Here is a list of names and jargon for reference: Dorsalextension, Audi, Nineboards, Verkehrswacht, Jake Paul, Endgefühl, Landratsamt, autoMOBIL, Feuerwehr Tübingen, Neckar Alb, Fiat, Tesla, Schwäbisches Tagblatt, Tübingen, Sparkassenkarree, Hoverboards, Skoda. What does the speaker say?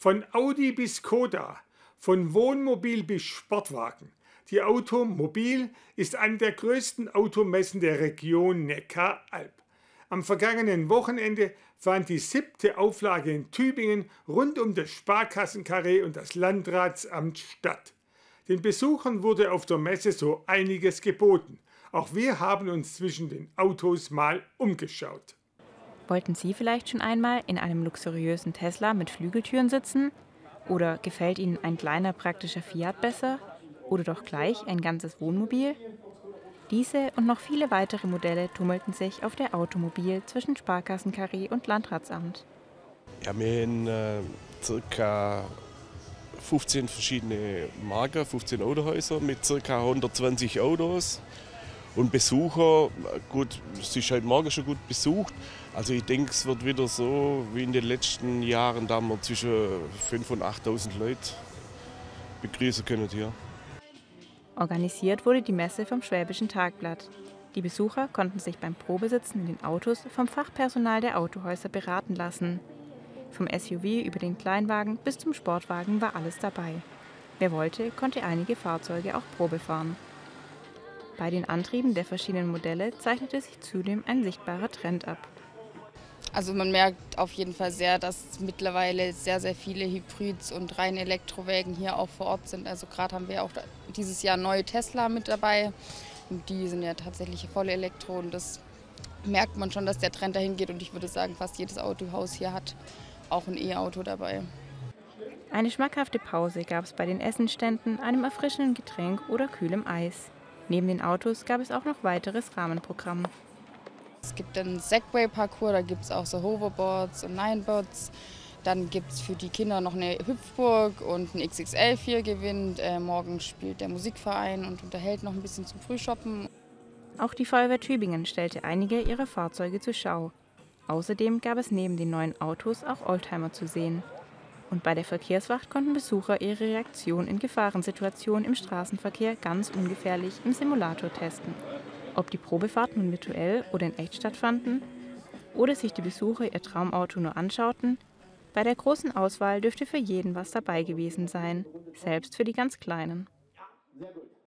Von Audi bis Skoda, von Wohnmobil bis Sportwagen. Die Automobil ist eine der größten Automessen der Region Neckar Alb. Am vergangenen Wochenende fand die 7. Auflage in Tübingen rund um das Sparkassenkarree und das Landratsamt statt. Den Besuchern wurde auf der Messe so einiges geboten. Auch wir haben uns zwischen den Autos mal umgeschaut. Wollten Sie vielleicht schon einmal in einem luxuriösen Tesla mit Flügeltüren sitzen? Oder gefällt Ihnen ein kleiner, praktischer Fiat besser? Oder doch gleich ein ganzes Wohnmobil? Diese und noch viele weitere Modelle tummelten sich auf der Automobil zwischen Sparkassenkarree und Landratsamt. Ja, wir haben ca. 15 verschiedene Marken, 15 Autohäuser mit ca. 120 Autos und Besucher. Gut, es ist heute Morgen schon gut besucht. Also ich denke, es wird wieder so wie in den letzten Jahren, da haben wir zwischen 5.000 und 8.000 Leute begrüßen können hier. Organisiert wurde die Messe vom Schwäbischen Tagblatt. Die Besucher konnten sich beim Probesitzen in den Autos vom Fachpersonal der Autohäuser beraten lassen. Vom SUV über den Kleinwagen bis zum Sportwagen war alles dabei. Wer wollte, konnte einige Fahrzeuge auch Probe fahren. Bei den Antrieben der verschiedenen Modelle zeichnete sich zudem ein sichtbarer Trend ab. Also man merkt auf jeden Fall sehr, dass mittlerweile sehr, sehr viele Hybrids und reine Elektrowägen hier auch vor Ort sind. Also gerade haben wir auch dieses Jahr neue Tesla mit dabei. Und die sind ja tatsächlich voll Elektro und das merkt man schon, dass der Trend dahin geht. Und ich würde sagen, fast jedes Autohaus hier hat auch ein E-Auto dabei. Eine schmackhafte Pause gab es bei den Essenständen, einem erfrischenden Getränk oder kühlem Eis. Neben den Autos gab es auch noch weiteres Rahmenprogramm. Es gibt einen Segway-Parcours, da gibt es auch so Hoverboards und Nineboards. Dann gibt es für die Kinder noch eine Hüpfburg und ein XXL-4-Gewinn. Morgen spielt der Musikverein und unterhält noch ein bisschen zum Frühshoppen. Auch die Feuerwehr Tübingen stellte einige ihrer Fahrzeuge zur Schau. Außerdem gab es neben den neuen Autos auch Oldtimer zu sehen. Und bei der Verkehrswacht konnten Besucher ihre Reaktion in Gefahrensituationen im Straßenverkehr ganz ungefährlich im Simulator testen. Ob die Probefahrten nun virtuell oder in echt stattfanden oder sich die Besucher ihr Traumauto nur anschauten, bei der großen Auswahl dürfte für jeden was dabei gewesen sein, selbst für die ganz Kleinen.